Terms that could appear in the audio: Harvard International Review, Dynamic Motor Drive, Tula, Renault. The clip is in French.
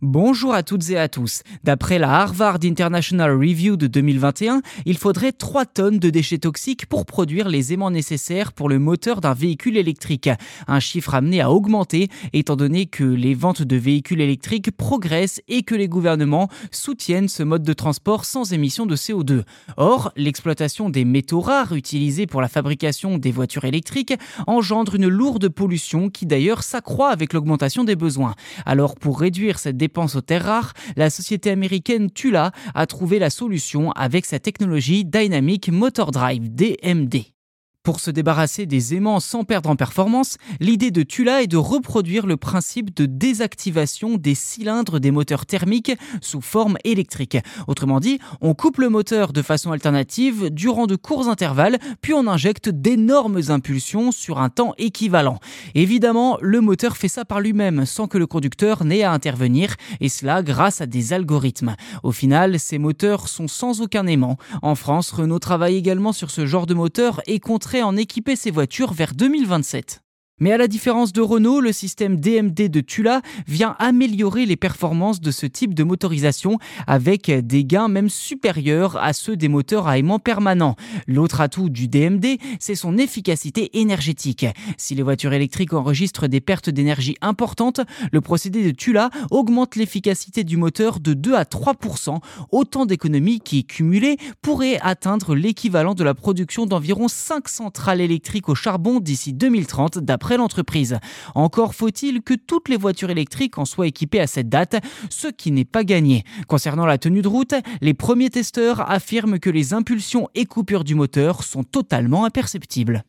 Bonjour à toutes et à tous. D'après la Harvard International Review de 2021, il faudrait 3 tonnes de déchets toxiques pour produire les aimants nécessaires pour le moteur d'un véhicule électrique. Un chiffre amené à augmenter, étant donné que les ventes de véhicules électriques progressent et que les gouvernements soutiennent ce mode de transport sans émission de CO2. Or, l'exploitation des métaux rares utilisés pour la fabrication des voitures électriques engendre une lourde pollution qui d'ailleurs s'accroît avec l'augmentation des besoins. Alors, pour réduire cette dépense aux terres rares, la société américaine Tula a trouvé la solution avec sa technologie Dynamic Motor Drive (DMD). Pour se débarrasser des aimants sans perdre en performance, l'idée de Tula est de reproduire le principe de désactivation des cylindres des moteurs thermiques sous forme électrique. Autrement dit, on coupe le moteur de façon alternative durant de courts intervalles, puis on injecte d'énormes impulsions sur un temps équivalent. Évidemment, le moteur fait ça par lui-même, sans que le conducteur n'ait à intervenir, et cela grâce à des algorithmes. Au final, ces moteurs sont sans aucun aimant. En France, Renault travaille également sur ce genre de moteur et compterait en équiper ses voitures vers 2027. Mais à la différence de Renault, le système DMD de Tula vient améliorer les performances de ce type de motorisation avec des gains même supérieurs à ceux des moteurs à aimant permanent. L'autre atout du DMD, c'est son efficacité énergétique. Si les voitures électriques enregistrent des pertes d'énergie importantes, le procédé de Tula augmente l'efficacité du moteur de 2 à 3%, autant d'économies qui, cumulées, pourraient atteindre l'équivalent de la production d'environ 5 centrales électriques au charbon d'ici 2030, d'après l'entreprise. Encore faut-il que toutes les voitures électriques en soient équipées à cette date, ce qui n'est pas gagné. Concernant la tenue de route, les premiers testeurs affirment que les impulsions et coupures du moteur sont totalement imperceptibles.